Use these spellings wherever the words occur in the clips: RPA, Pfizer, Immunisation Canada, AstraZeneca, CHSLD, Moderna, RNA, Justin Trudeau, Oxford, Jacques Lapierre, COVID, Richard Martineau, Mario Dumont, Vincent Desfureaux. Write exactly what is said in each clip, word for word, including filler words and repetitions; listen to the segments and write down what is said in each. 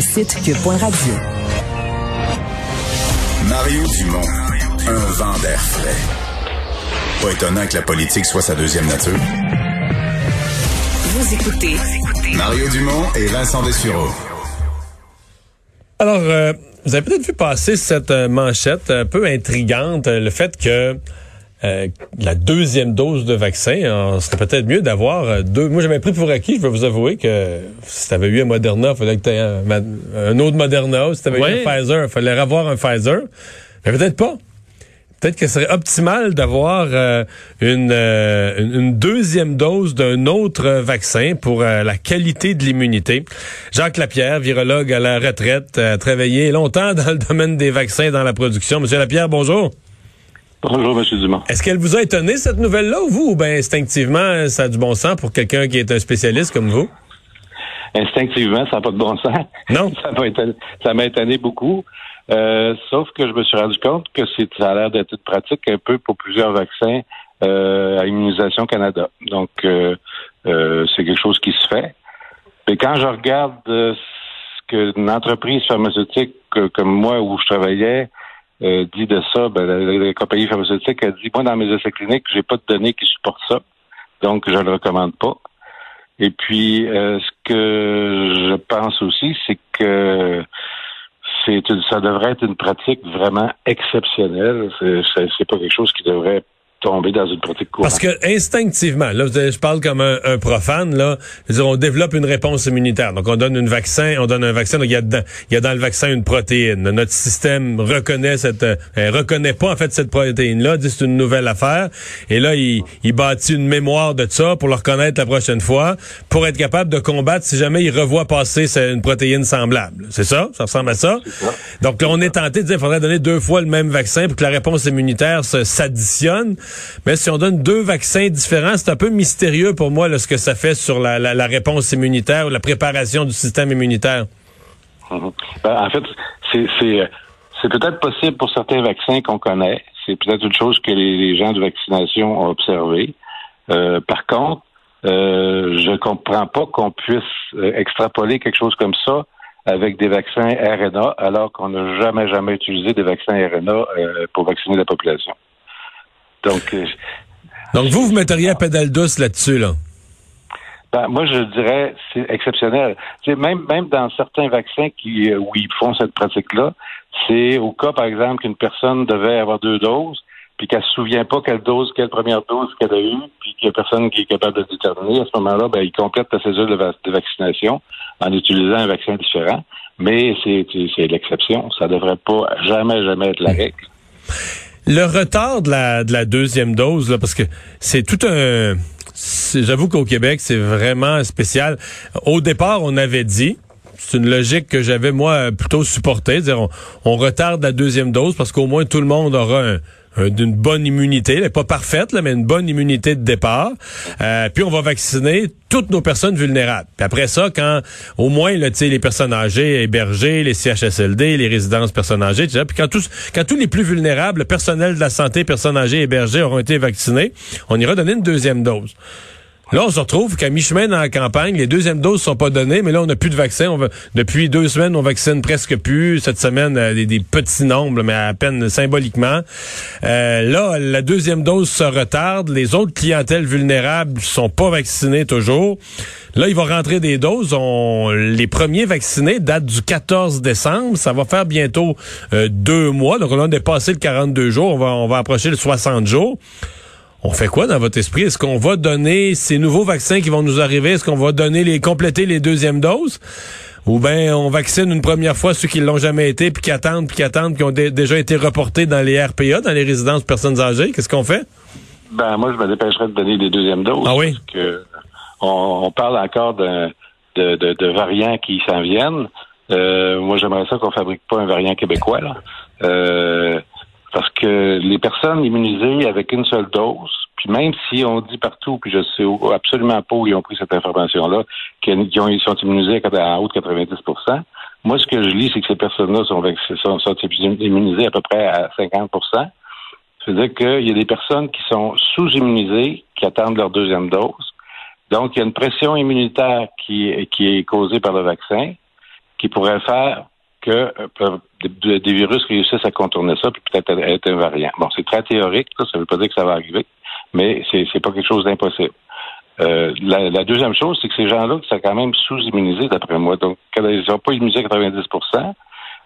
Site Q point radio. Mario Dumont, un vent d'air frais. Pas étonnant que la politique soit sa deuxième nature. Vous écoutez Mario Dumont et Vincent Desfureaux. Alors, euh, vous avez peut-être vu passer cette manchette un peu intrigante, le fait que Euh, la deuxième dose de vaccin, on serait peut-être mieux d'avoir deux. Moi, j'avais pris pour acquis, je vais vous avouer que si t'avais eu un Moderna, il fallait que t'aies un, un autre Moderna. Si t'avais ouais. eu un Pfizer, il fallait avoir un Pfizer. Mais peut-être pas. Peut-être que ce serait optimal d'avoir euh, une, euh, une deuxième dose d'un autre vaccin pour euh, la qualité de l'immunité. Jacques Lapierre, virologue à la retraite, a travaillé longtemps dans le domaine des vaccins, dans la production. Monsieur Lapierre, bonjour. Bonjour, M. Dumont. Est-ce qu'elle vous a étonné, cette nouvelle-là, ou vous? Ou bien, instinctivement, ça a du bon sens pour quelqu'un qui est un spécialiste comme vous? Instinctivement, ça n'a pas de bon sens. Non. Ça m'a étonné, ça m'a étonné beaucoup. Euh, sauf que je me suis rendu compte que c'est, ça a l'air d'être une pratique un peu pour plusieurs vaccins euh, à Immunisation Canada. Donc, euh, euh, c'est quelque chose qui se fait. Mais quand je regarde euh, ce qu'une entreprise pharmaceutique euh, comme moi, où je travaillais, Euh, dit de ça, ben, la, la, la compagnie pharmaceutique a dit, moi, dans mes essais cliniques, j'ai pas de données qui supportent ça, donc je le recommande pas. Et puis, euh, ce que je pense aussi, c'est que c'est une, ça devrait être une pratique vraiment exceptionnelle. C'est, c'est, c'est pas quelque chose qui devrait tomber dans une pratique courante. Parce que instinctivement, là, je parle comme un, un profane, là, je veux dire, on développe une réponse immunitaire. Donc, on donne une vaccin, on donne un vaccin. Donc, il y a dedans, il y a dans le vaccin une protéine. Notre système reconnaît cette, euh, reconnaît pas en fait cette protéine-là. Dit c'est une nouvelle affaire. Et là, il, il bâtit une mémoire de ça pour le reconnaître la prochaine fois, pour être capable de combattre si jamais il revoit passer une protéine semblable. C'est ça? Ça ressemble à ça? ça. Donc, là, on est tenté de dire, il faudrait donner deux fois le même vaccin pour que la réponse immunitaire se, s'additionne. Mais si on donne deux vaccins différents, c'est un peu mystérieux pour moi là, ce que ça fait sur la, la, la réponse immunitaire ou la préparation du système immunitaire. Mmh. Ben, en fait, c'est, c'est, c'est peut-être possible pour certains vaccins qu'on connaît. C'est peut-être une chose que les, les gens de vaccination ont observée. Euh, par contre, euh, je comprends pas qu'on puisse extrapoler quelque chose comme ça avec des vaccins R N A, alors qu'on n'a jamais, jamais utilisé des vaccins R N A euh, pour vacciner la population. Donc, euh, Donc, vous, vous metteriez à pédale douce là-dessus, là? Ben, moi, je dirais, c'est exceptionnel. Tu sais, même, même dans certains vaccins qui, où ils font cette pratique-là, c'est au cas, par exemple, qu'une personne devait avoir deux doses, puis qu'elle ne se souvient pas quelle dose, quelle première dose qu'elle a eue, puis qu'il n'y a personne qui est capable de déterminer. À ce moment-là, ben, ils complètent la césure de, va- de vaccination en utilisant un vaccin différent. Mais c'est, c'est, c'est l'exception. Ça ne devrait pas jamais, jamais être la règle. Le retard de la, de la deuxième dose, là, parce que c'est tout un... C'est, j'avoue qu'au Québec, c'est vraiment spécial. Au départ, on avait dit, c'est une logique que j'avais, moi, plutôt supportée, dire on, on retarde la deuxième dose parce qu'au moins tout le monde aura un, un, une bonne immunité, elle est pas parfaite, là, mais une bonne immunité de départ. Euh, puis on va vacciner toutes nos personnes vulnérables. Puis après ça, quand au moins là, tu sais, les personnes âgées, hébergées, les C H S L D, les résidences personnes âgées, et cetera. Puis quand tous, quand tous les plus vulnérables, le personnel de la santé, personnes âgées, hébergées, auront été vaccinés, on ira donner une deuxième dose. Là, on se retrouve qu'à mi-chemin dans la campagne, les deuxièmes doses sont pas données, mais là, on n'a plus de vaccin. On va, depuis deux semaines, on vaccine presque plus. Cette semaine, euh, des, des petits nombres, mais à peine symboliquement. Euh, là, la deuxième dose se retarde. Les autres clientèles vulnérables sont pas vaccinées toujours. Là, il va rentrer des doses. On, les premiers vaccinés datent du quatorze décembre. Ça va faire bientôt euh, deux mois. Donc, on a dépassé le quarante-deux jours. On va, on va approcher le soixante jours. On fait quoi dans votre esprit? Est-ce qu'on va donner ces nouveaux vaccins qui vont nous arriver? Est-ce qu'on va donner les compléter les deuxièmes doses? Ou bien on vaccine une première fois ceux qui ne l'ont jamais été, puis qui attendent, puis qui attendent, qui ont d- déjà été reportés dans les R P A, dans les résidences de personnes âgées? Qu'est-ce qu'on fait? Ben moi, je me dépêcherais de donner les deuxièmes doses. Ah oui? Parce que on, on parle encore de, de, de, de variants qui s'en viennent. Euh, moi, j'aimerais ça qu'on fabrique pas un variant québécois, là. Euh, parce que les personnes immunisées avec une seule dose, puis même si on dit partout, puis je sais absolument pas où ils ont pris cette information-là, qu'ils sont immunisés à haut de quatre-vingt-dix pour cent, moi, ce que je lis, c'est que ces personnes-là sont, sont, sont immunisées à peu près à cinquante pour cent. C'est-à-dire qu'il y a des personnes qui sont sous-immunisées, qui attendent leur deuxième dose. Donc, il y a une pression immunitaire qui, qui est causée par le vaccin, qui pourrait faire que euh, des, des virus réussissent à contourner ça, puis peut-être à être un variant. Bon, c'est très théorique, ça ne veut pas dire que ça va arriver, mais c'est, c'est pas quelque chose d'impossible. Euh, la, la deuxième chose, c'est que ces gens-là qui sont quand même sous-immunisés, d'après moi. Donc, quand ils n'ont pas immunisé à quatre-vingt-dix pour cent,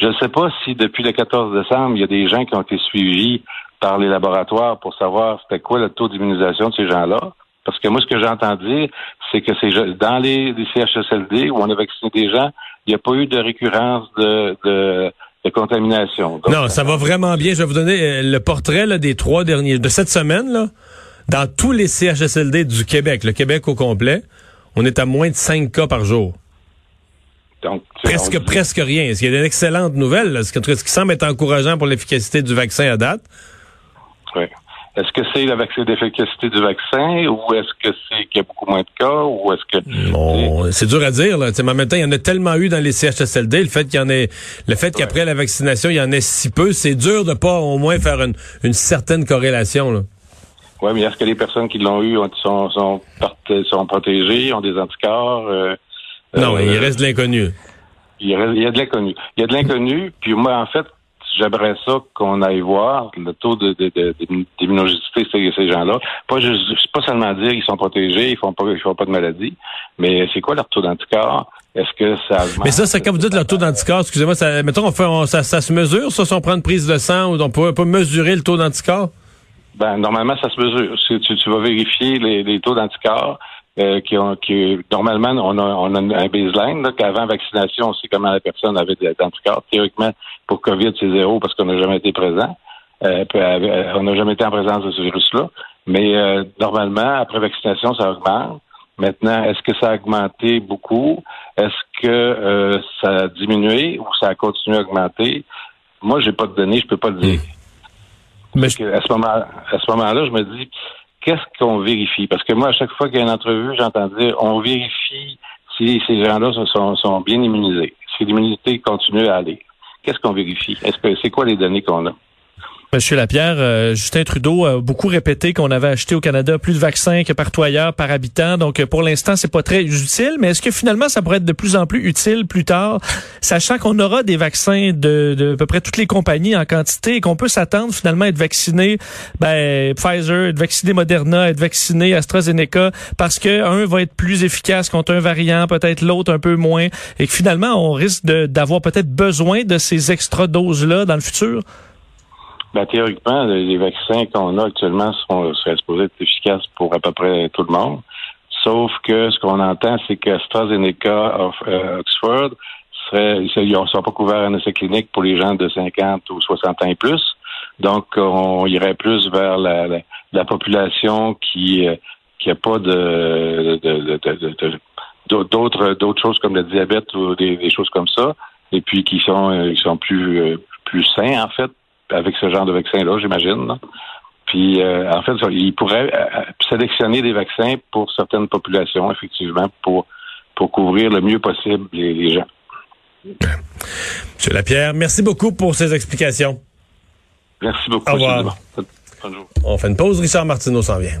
je ne sais pas si depuis le quatorze décembre, il y a des gens qui ont été suivis par les laboratoires pour savoir c'était quoi le taux d'immunisation de ces gens-là. Parce que moi, ce que j'entends dire, c'est que c'est dans les, les C H S L D où on a vacciné des gens, il n'y a pas eu de récurrence de, de, de contamination. Donc, non, ça va vraiment bien. Je vais vous donner le portrait là, des trois derniers, de cette semaine, là, dans tous les C H S L D du Québec, le Québec au complet, on est à moins de cinq cas par jour. Donc, presque, dit... presque rien. Il y a une excellente nouvelle, là, ce qui semble être encourageant pour l'efficacité du vaccin à date. Oui. Est-ce que c'est la vaccin d'efficacité du vaccin ou est-ce que c'est qu'il y a beaucoup moins de cas ou est-ce que bon, c'est dur à dire là. T'sais, mais en même temps, il y en a tellement eu dans les C H S L D, le fait qu'il y en ait, le fait ouais. qu'après la vaccination, il y en ait si peu, c'est dur de pas au moins faire une, une certaine corrélation là. Oui, mais est-ce que les personnes qui l'ont eu sont sont, sont, sont protégées, ont des anticorps euh, Non, euh, il reste de l'inconnu. Il, reste, il y a de l'inconnu. Il y a de l'inconnu. Puis moi, en fait. J'aimerais ça qu'on aille voir le taux de, de, de, de, d'immunogénicité de ces gens-là. Pas juste, pas seulement dire qu'ils sont protégés, ils font pas, ils font pas de maladie, mais c'est quoi leur taux d'anticorps? Est-ce que ça augmente? Mais ça, c'est quand vous dites leur taux d'anticorps, excusez-moi, ça, mettons, on fait, on, ça, ça se mesure, ça, si on prend une prise de sang, on peut pas mesurer le taux d'anticorps? Ben, normalement, ça se mesure. Tu, tu, tu vas vérifier les, les taux d'anticorps. Euh, qui ont, qui, normalement, on a, on a un baseline, là, qu'avant vaccination, on sait comment la personne avait des anticorps. Théoriquement, pour COVID, c'est zéro parce qu'on n'a jamais été présent. Euh, on n'a jamais été en présence de ce virus-là. Mais euh, normalement, après vaccination, ça augmente. Maintenant, est-ce que ça a augmenté beaucoup? Est-ce que euh, ça a diminué ou ça a continué à augmenter? Moi, j'ai pas de données, je peux pas le dire. Mais à ce moment, à ce moment-là, je me dis... Qu'est-ce qu'on vérifie? Parce que moi, à chaque fois qu'il y a une entrevue, j'entends dire on vérifie si ces gens-là sont, sont bien immunisés, si l'immunité continue à aller. Qu'est-ce qu'on vérifie? Est-ce que c'est quoi les données qu'on a? Monsieur Lapierre, euh, Justin Trudeau a beaucoup répété qu'on avait acheté au Canada plus de vaccins que partout ailleurs par habitant. Donc, pour l'instant, c'est pas très utile. Mais est-ce que finalement, ça pourrait être de plus en plus utile plus tard, sachant qu'on aura des vaccins de, de à peu près toutes les compagnies en quantité et qu'on peut s'attendre finalement à être vacciné, ben, Pfizer, être vacciné Moderna, être vacciné AstraZeneca, parce que un va être plus efficace contre un variant, peut-être l'autre un peu moins, et que finalement, on risque de, d'avoir peut-être besoin de ces extra doses-là dans le futur? Ben, théoriquement, les vaccins qu'on a actuellement sont, seraient supposés être efficaces pour à peu près tout le monde. Sauf que ce qu'on entend, c'est que AstraZeneca, of, euh, Oxford, serait, ils ne sont pas couverts en essai clinique pour les gens de cinquante ou soixante ans et plus. Donc, on irait plus vers la, la, la population qui n'a qui pas de, de, de, de, de d'autres, d'autres choses comme le diabète ou des, des choses comme ça, et puis qui sont, qui sont plus, plus sains, en fait. Avec ce genre de vaccin-là, j'imagine. Là. Puis, euh, en fait, ils pourraient euh, sélectionner des vaccins pour certaines populations, effectivement, pour, pour couvrir le mieux possible les, les gens. Monsieur Lapierre, merci beaucoup pour ces explications. Merci beaucoup. Au revoir. Bonjour. On fait une pause. Richard Martineau s'en vient.